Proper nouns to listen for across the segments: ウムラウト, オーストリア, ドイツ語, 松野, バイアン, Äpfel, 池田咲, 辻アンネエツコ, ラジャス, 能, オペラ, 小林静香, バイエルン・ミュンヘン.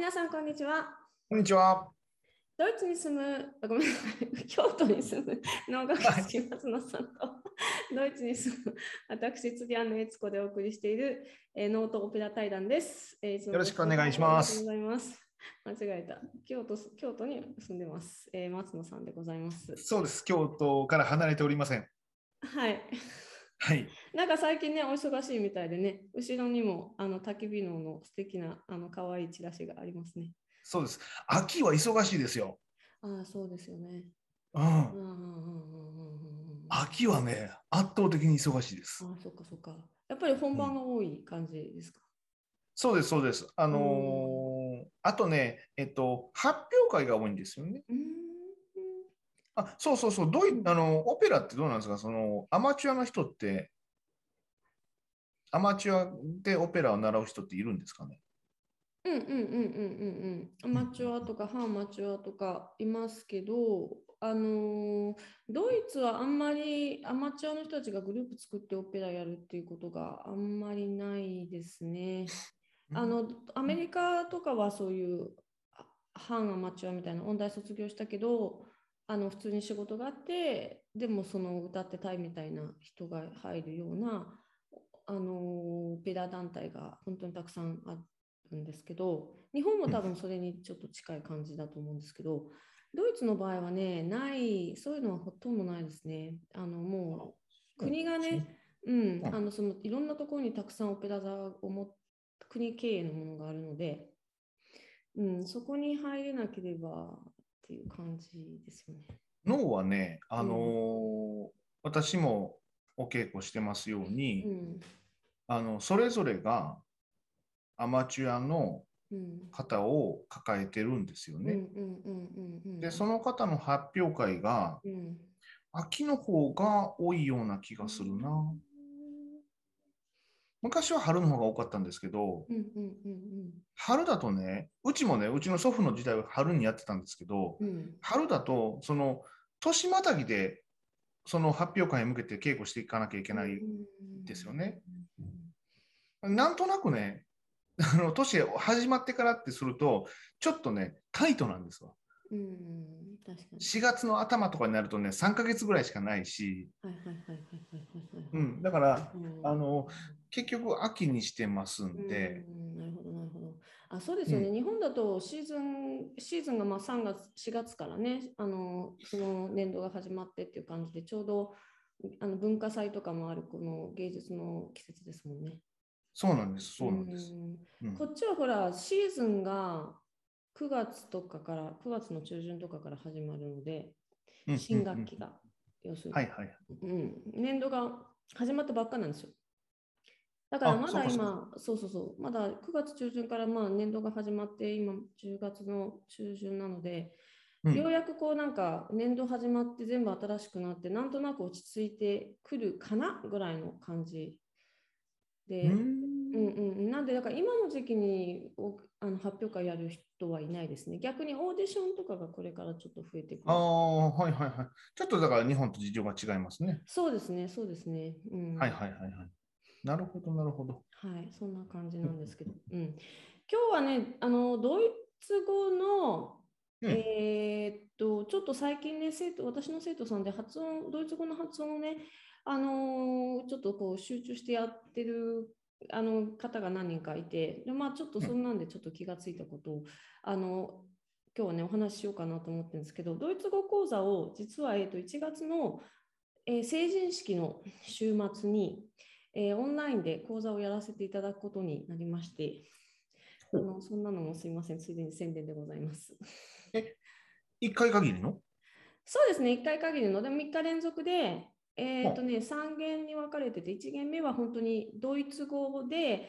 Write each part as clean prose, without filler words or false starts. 皆さん、こんにちは。こんにちは。ドイツに住む、ごめんなさい、京都に住む農学好き松野さんと、ドイツに住む私、辻アンネエツコでお送りしている、ノートオペラ対談です。よろしくお願いします。間違えた。京都に住んでます、松野さんでございます。そうです。京都から離れておりません。はい。はい、なんか最近ね、お忙しいみたいでね、後ろにも焚き火の素敵な可愛いチラシがありますね。そうです。秋は忙しいですよ。ああ、そうですよね。うん。秋はね、圧倒的に忙しいです。ああ、そっかそっか。やっぱり本番が多い感じですか。うん、そうです、そうです。あとね、発表会が多いんですよね。あ、そうそうそう、オペラってどうなんですか、そのアマチュアの人って、アマチュアでオペラを習う人っているんですかね。アマチュアとか半アマチュアとかいますけど、ドイツはあんまりアマチュアの人たちがグループ作ってオペラやるっていうことがあんまりないですね。アメリカとかはそういう半アマチュアみたいな、音大卒業したけど普通に仕事があって、でもその歌ってたいみたいな人が入るようなオペラ団体が本当にたくさんあるんですけど、日本も多分それにちょっと近い感じだと思うんですけど、ドイツの場合はね、ない、そういうのはほとんどないですね。もう国がね、そのいろんなところにたくさんオペラ座を国経営のものがあるので、そこに入れなければっていう感じですよね。脳はね、私もお稽古してますように、それぞれがアマチュアの方を抱えてるんですよね。で、その方の発表会が、秋の方が多いような気がするな。昔は春の方が多かったんですけど、春だとね、うちもね、うちの祖父の時代は春にやってたんですけど、春だとその年またぎでその発表会に向けて稽古していかなきゃいけないですよね。なんとなくね、年始まってからってするとちょっとねタイトなんですわ。確かに4月の頭とかになるとね、3ヶ月ぐらいしかないし、だから結局秋にしてますんで。なるほどなるほど。あ、そうですよね。日本だとシーズンがまあ3月4月からね、その年度が始まってっていう感じで、ちょうど文化祭とかもあるこの芸術の季節ですもんね。そうなんです、そうなんです。こっちはほらシーズンが9月とかから、9月の中旬とかから始まるので、新学期が要するに年度が始まったばっかなんですよ。だからまだ今、そうそう、まだ9月中旬からまあ年度が始まって、今10月の中旬なので、ようやくこうなんか年度始まって全部新しくなって、なんとなく落ち着いてくるかなぐらいの感じで、なんでだから今の時期に発表会やる人はいないですね。逆にオーディションとかがこれからちょっと増えてくる。ああ、はいはいはい。ちょっとだから日本と事情が違いますね。そうですね、そうですね。なるほどなるほど。はい、そんな感じなんですけど、今日はね、ドイツ語の、ちょっと最近ね、私の生徒さんで発音、ドイツ語の発音をね、ちょっとこう集中してやってる方が何人かいて、で、まあ、ちょっとそんなんでちょっと気がついたことを、今日はねお話ししようかなと思ってるんですけど、ドイツ語講座を実は、1月の、成人式の週末にオンラインで講座をやらせていただくことになりまして、そんなのもすいません、ついでに宣伝でございます。1回限りの？そうですね、1回限りの。でも3日連続で、3限に分かれてて、1限目は本当にドイツ語で、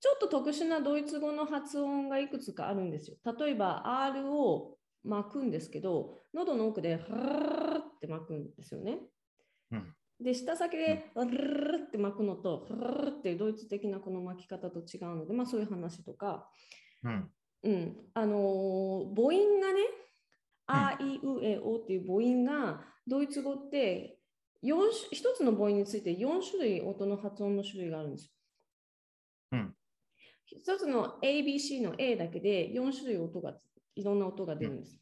ちょっと特殊なドイツ語の発音がいくつかあるんですよ。例えば R を巻くんですけど、喉の奥でハーって巻くんですよね。で、舌先でルルルルって巻くのと、ルルルっていうドイツ的なこの巻き方と違うので、まあそういう話とか、母音がね、あいうえおっていう母音が、ドイツ語って一つの母音について4種類音の発音の種類があるんですよ。一つの ABC の A だけで4種類音が、いろんな音が出るんです。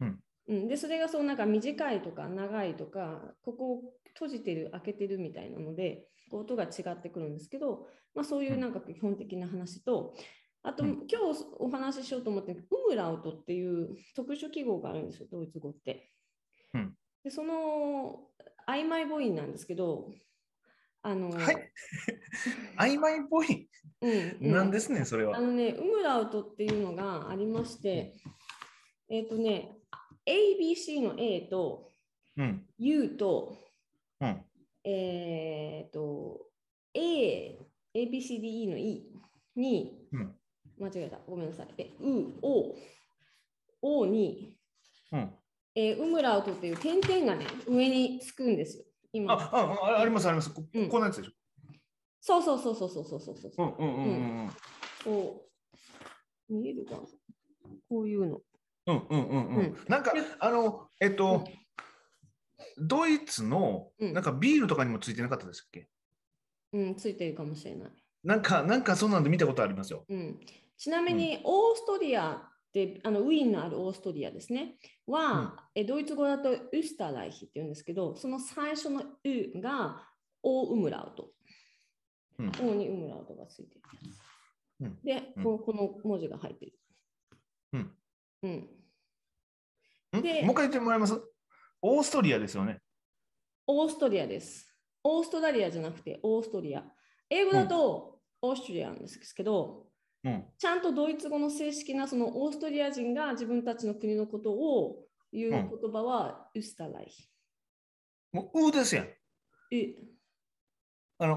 うんうん、でそれがそうなんか短いとか長いとか、ここを閉じてる開けてるみたいなので音が違ってくるんですけど、まあ、そういうなんか基本的な話と、あと今日お話ししようと思ってるウムラウトっていう特殊記号があるんですよ、ドイツ語って。でその曖昧母音なんですけど、はい、曖昧母音なんですね、それは。ウムラウトっていうのがありまして、ABC の A と、うん、U と、うん、A、ABCDE の E に、うん、間違えた、ごめんなさい。U、O、O に、うんウムラウトっていう点々がね、上につくんですよ。今ありますあります。うん、こんなやつでしょ。そう。こう見えるかな。こういうの。なんかドイツのなんかビールとかにもついてなかったですっけ？うん、ついてるかもしれない。なんかそんなんで見たことありますよ。うん、ちなみにオーストリアでウィーンのあるオーストリアですねは、うん、ドイツ語だとウスターライヒっていうんですけど、その最初のウがオーウムラウト、うん、オーにウムラウトがついてるやつ、うん、で、うん、この文字が入ってる、うんうん、でもう一回言ってもらえます？オーストリアですよね。オーストリアです。オーストラリアじゃなくてオーストリア。英語だとオーストリアなんですけど、うんうん、ちゃんとドイツ語の正式なそのオーストリア人が自分たちの国のことを言う言葉はウスタライヒ。もう、うですやん。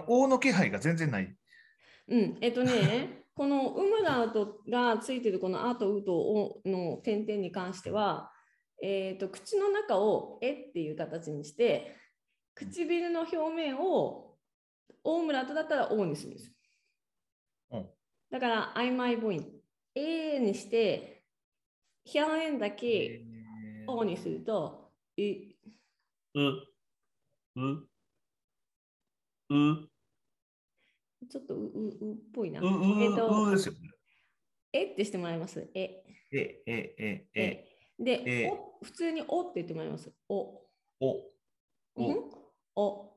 おの気配が全然ない。うん、このウムラウトがついてるこのアとウとオの点々に関しては、口の中をえっていう形にして、唇の表面をオウムラウトだったらオにするんですよ。うんだから、曖昧母音。A にして、表面だけ O にすると、ちょっとうっぽいな。ってしてもらいます。で、普通に O って言ってもらいます。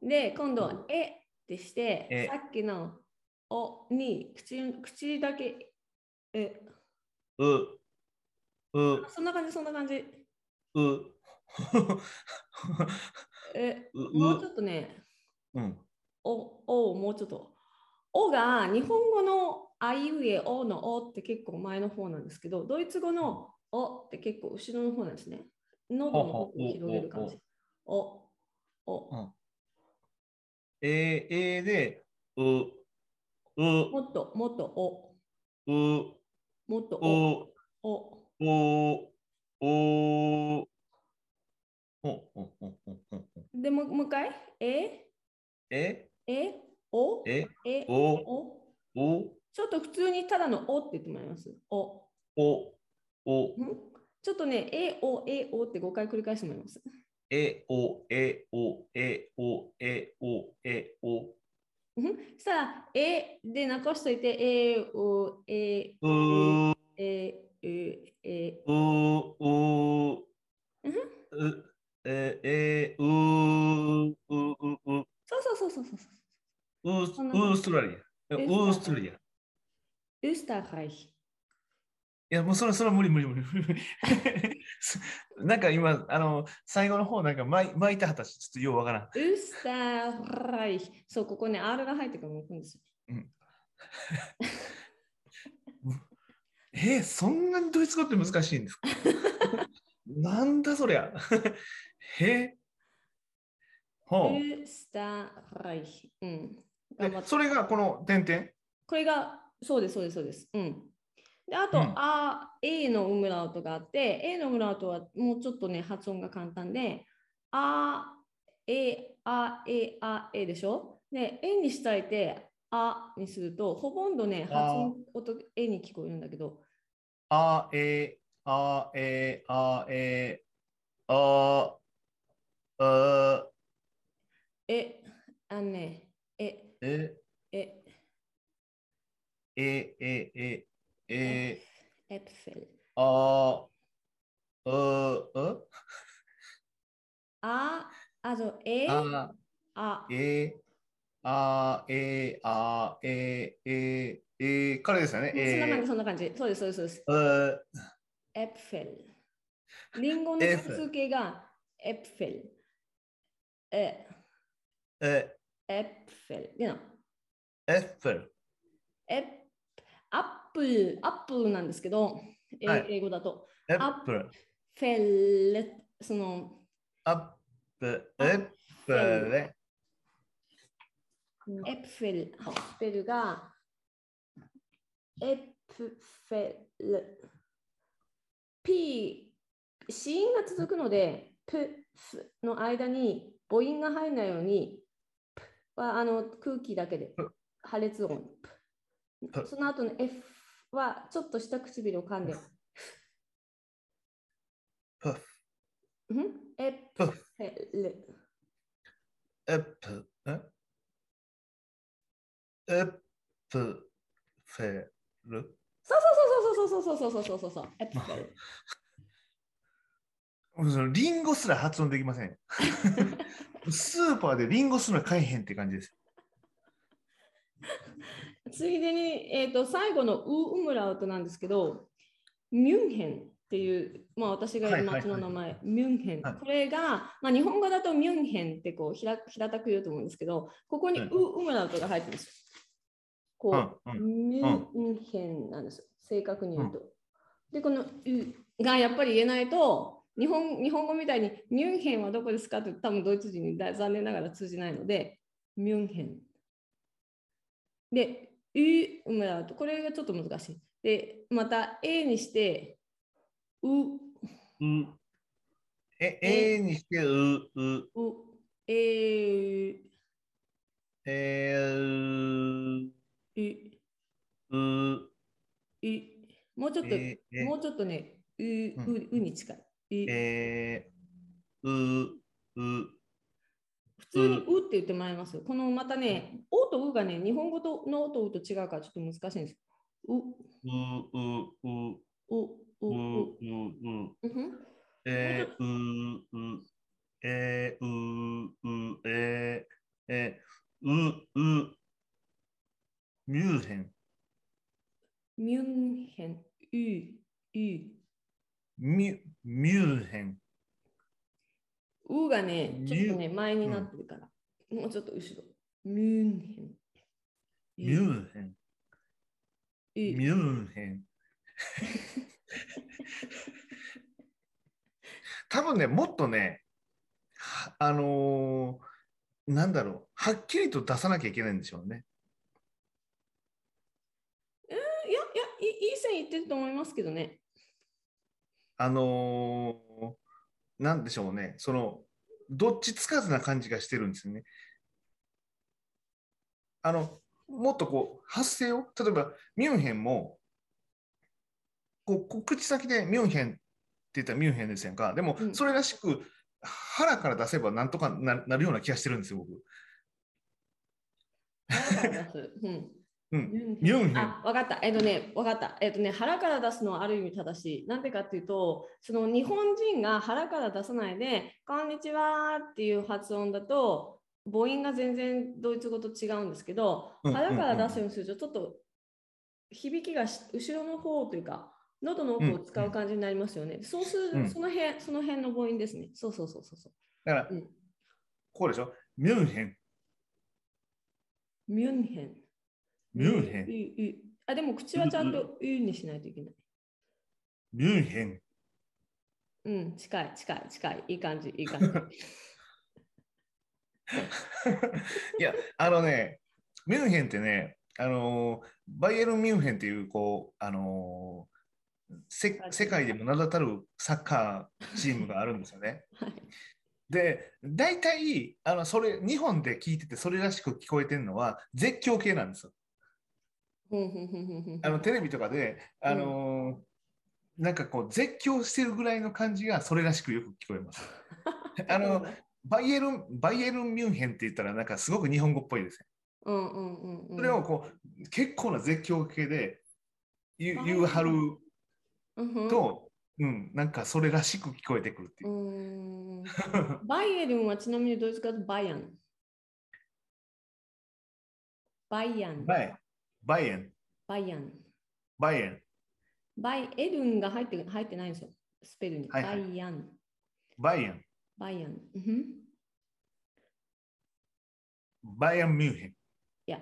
で、今度、えってして、さっきのおに口だけそんな感じもうちょっとね、うん、もうちょっとおが日本語のあいうえおのおって結構前の方なんですけど、ドイツ語のおって結構後ろの方なんですね。喉の奥に広げる感じ。でもっともっとお。もっとお。でもう一回。お。ちょっと普通にただのおって言ってもらいます。ちょっとね、おって5回繰り返してもらいます。お。したら、で残しといて、ウーストラリア。いや、もうそれは無理。なんか今、最後の方、なんか巻いた話、ちょっとようわからん。ウスターライヒ。そう、ここね、R が入ってから巻くんですよ。うん、そんなにドイツ語って難しいんですか？なんだそりゃ。ウスターライヒ。うん。それがこの点々？これが、そうです。うん。であと、うん、A のウムラウトがあって、A のウムラウトはもうちょっとね、発音が簡単で、A でしょ？で、A にしたいて、A にすると、ほとんどね、発音音、A に聞こえるんだけど、Äpfel. A, also E, A. E, A, E, A, E, E, E からですよね。そんな感じ、そうです、そうです、そうです。Äpfel。リンゴの付けが Äpfel。Äpfel。Genau。Äpfel。アップルなんですけど、英語だと。アップル。フェル、その。アップル。エプフェル、アップルが。エプフェル。P、子音が続くので、プの間に母音が入らないように、プは空気だけで、破裂音。その後の F はちょっと下唇を噛んで。エプフェル。そう。エプフェル。リンゴすら発音できません。スーパーでリンゴすら買えへんって感じです。ついでに、最後のウムラウトなんですけど、ミュンヘンっていう、まあ、私がいる町の名前、ミュンヘン。これが、まあ、日本語だとミュンヘンってこう平たく言うと思うんですけど、ここにウムラウトが入ってるんですよ。こう、ミュンヘンなんですよ、正確に言うと。で、このウがやっぱり言えないと、日本語みたいにミュンヘンはどこですかって多分ドイツ人に残念ながら通じないので、ミュンヘン。で、ウムラウト、これがちょっと難しい。で、また A にして、A にして、もうちょっとね、うに近い。普通にうって言ってもらいます。このまたね、おとうがね、日本語のおとうと違うからちょっと難しいんです。ミュンヘン。うがね、ちょっとね、前になってるから。もうちょっと後ろ。ミュンヘン。多分ね、もっとね、なんだろう、はっきりと出さなきゃいけないんでしょうね。いい線いってると思いますけどね。なんでしょうね、そのどっちつかずな感じがしてるんですよね。もっとこう発声を、例えばミュンヘンもこう口先でミュンヘンって言ったらミュンヘンですやんか。でもそれらしく腹から出せばなんとかなるような気がしてるんですよ、僕。わかった。腹から出すのはある意味正しい。なんでかっていうと、その日本人が腹から出さないで、こんにちはっていう発音だと、母音が全然ドイツ語と違うんですけど、腹から出すようにすると、ちょっと響きが後ろの方というか、喉の奥を使う感じになりますよね。そうする、その辺の母音ですね。そう。だから、こうでしょ。ミュンヘン。でも口はちゃんと「う」にしないといけない。ミュンヘン。近い。いい感じ。いや、ミュンヘンってね、バイエルン・ミュンヘンっていう、こう、世界でも名だたるサッカーチームがあるんですよね。はい、で、大体、日本で聞いてて、それらしく聞こえてるのは、絶叫系なんですよ。テレビとかで、なんかこう絶叫してるぐらいの感じがそれらしくよく聞こえます。バイエルンミュンヘンって言ったらなんかすごく日本語っぽいですね。うんうんうんうん、それをこう結構な絶叫系で言うはると、うんうん、なんかそれらしく聞こえてくるっていう。うんバイエルンはちなみにドイツ語でバイアン。バイアン。バイエン。バイエン。バイエン。バイエルンが入ってないんですよ、スペルに。はいはい、バイアン。バイアン。バイアン。うん、バイアンミュンヘン。いや。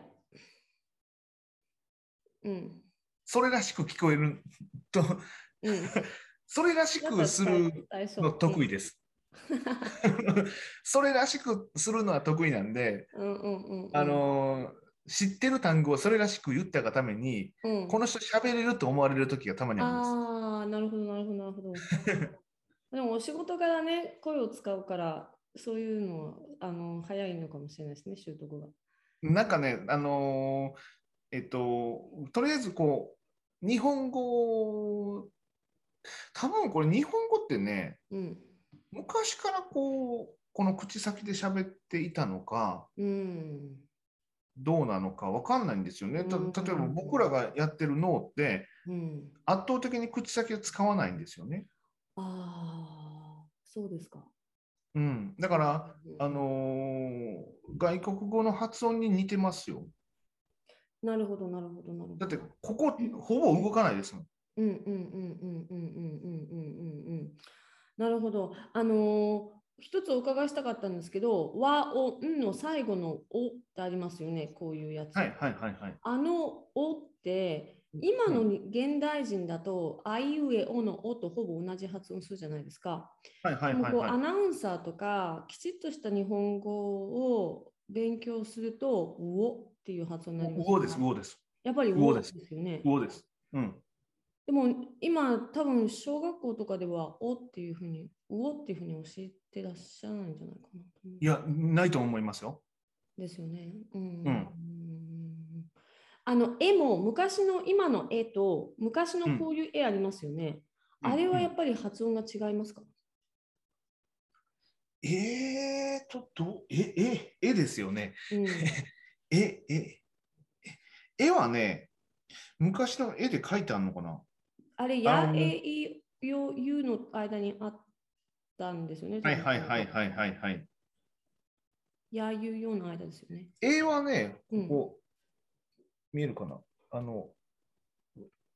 うん。それらしく聞こえると、うん、それらしくするの得意です。それらしくするのは得意なんで、うんうんうんうん、知ってる単語をそれらしく言ったがために、うん、この人喋れると思われる時がたまにあります。ああ、なるほどなるほどなるほど。でもお仕事からね、声を使うからそういうのは早いのかもしれないですね、習得が。なんかね、とりあえずこう日本語、多分これ日本語ってね、うん、昔からこの口先で喋っていたのか、うん、どうなのか分かんないんですよね。例えば僕らがやってる脳って、うん、圧倒的に口先を使わないんですよね。ああ、そうですか。うん、だから、外国語の発音に似てますよ。なるほどなるほどなるほど。だってここほぼ動かないですもん。うんうんうんうんうんうんうんうん、なるほど。一つお伺いしたかったんですけど、和音の最後のおってありますよね、こういうやつ。はいはいはいはい。おって今の現代人だと、あいうえおのおとほぼ同じ発音するじゃないですか。はいはいはいはい。アナウンサーとかきちっとした日本語を勉強するとおっていう発音になります。ウォです、ウォです。やっぱりウォですよね。ウォです。うん。でも今多分小学校とかではおっていうふうにウォっていうふうに教えてらっしゃらないんじゃないかな。いや、ないと思いますよ。ですよね。うん。うん、絵も昔の今の絵と昔のこういう絵ありますよね。うん、あれはやっぱり発音が違いますか？うんうん、絵ですよね。うん絵はね、昔の絵で描いてあるのかな。あれ、やえいよゆの間にあったんですよね。はいはいはいはいはいはい。やゆよの間ですよね。絵はね、こう、うん、見えるかな。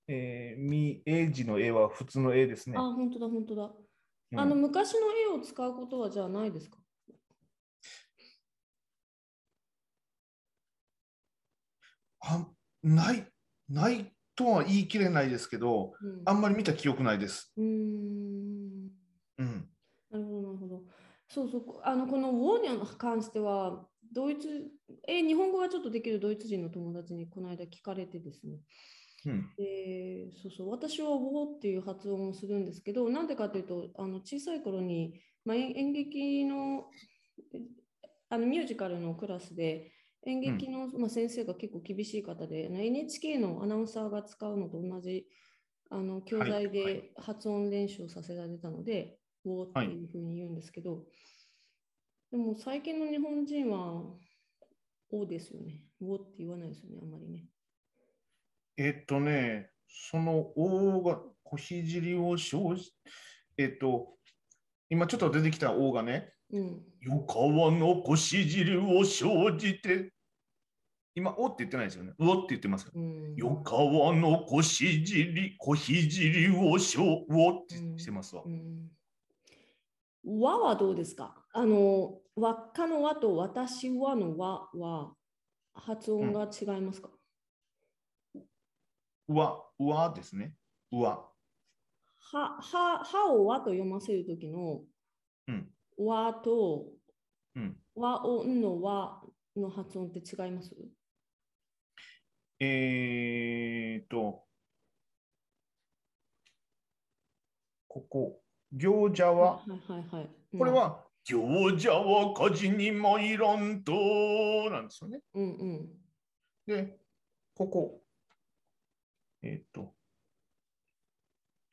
英字の絵は普通の絵ですね。あ、本当だ本当だ。うん、昔の絵を使うことはじゃあないですか？ないとは言い切れないですけど、うん、あんまり見た記憶ないです。うん。なるほどなるほど。そうそう、このウォーに関しては日本語がちょっとできるドイツ人の友達にこの間聞かれてですね。うん、そうそう、私はウォーっていう発音をするんですけど、なんでかというと小さい頃に、まあ、演劇のミュージカルのクラスで。演劇の、まあ、先生が結構厳しい方で、NHK のアナウンサーが使うのと同じ教材で発音練習をさせられたので、はいはい、ウォーっていうふうに言うんですけど、でも最近の日本人はオですよね。ウォって言わないですよね、あんまりね。そのオが小肘を生じ、今ちょっと出てきたオがね、うん、よかわのこし汁を生じて、今おって言ってないですよね。うおって言ってますよ、うん、よかわのこし汁、こひじりをしょうおってしてますわ、うんうん、和はどうですか？輪っかの和と私はの和は発音が違いますか？うん、和ですね。和はを和と読ませるときの、うん和と、うん、和音の和の発音って違います？ここ行者は、はいはいはい、これは、うん、行者は家事にもいらんとなんですよね。うんうん、でここ梅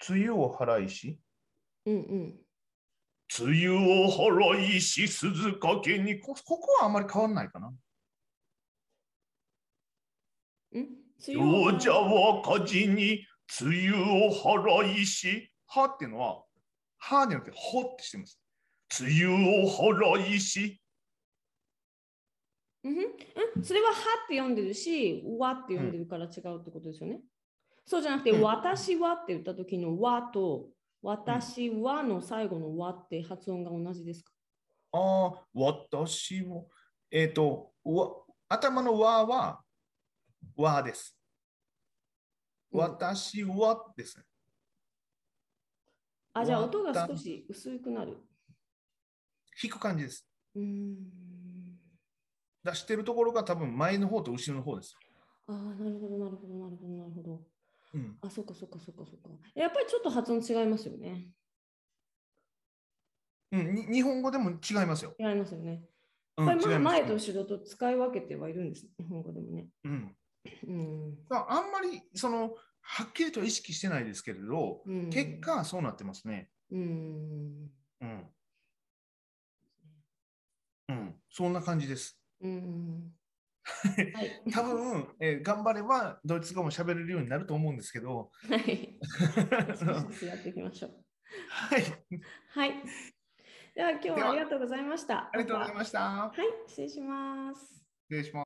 雨を払いし、うんうん梅雨を払いし鈴掛けに、ここはあんまり変わらないかな。行者は火事に露を払いし、はっていうのは、はじゃなくて、ほってしてます。露を払いし。うん、それははって読んでるし、わって読んでるから違うってことですよね。そうじゃなくて、私はって言った時のわと、私はの最後のわって発音が同じですか？ああ、私は。頭のわは、わです。私はですね。あ、じゃあ音が少し薄くなる。弾く感じです。出してるところが多分前の方と後ろの方です。ああ、なるほど、なるほど、なるほど、なるほど。あ、そっかそっかそっかそっか。やっぱりちょっと発音違いますよね。うん、日本語でも違いますよ。違いますよね。やっぱり前と後ろと使い分けてはいるんです、日本語でもね。あんまりそのはっきりと意識してないですけれど、結果そうなってますね。そんな感じです。多分、頑張ればドイツ語も喋れるようになると思うんですけど。はい。少しずつやっていきましょう。はい。はい。では今日はありがとうございました。ありがとうございました。はい、失礼します。失礼します。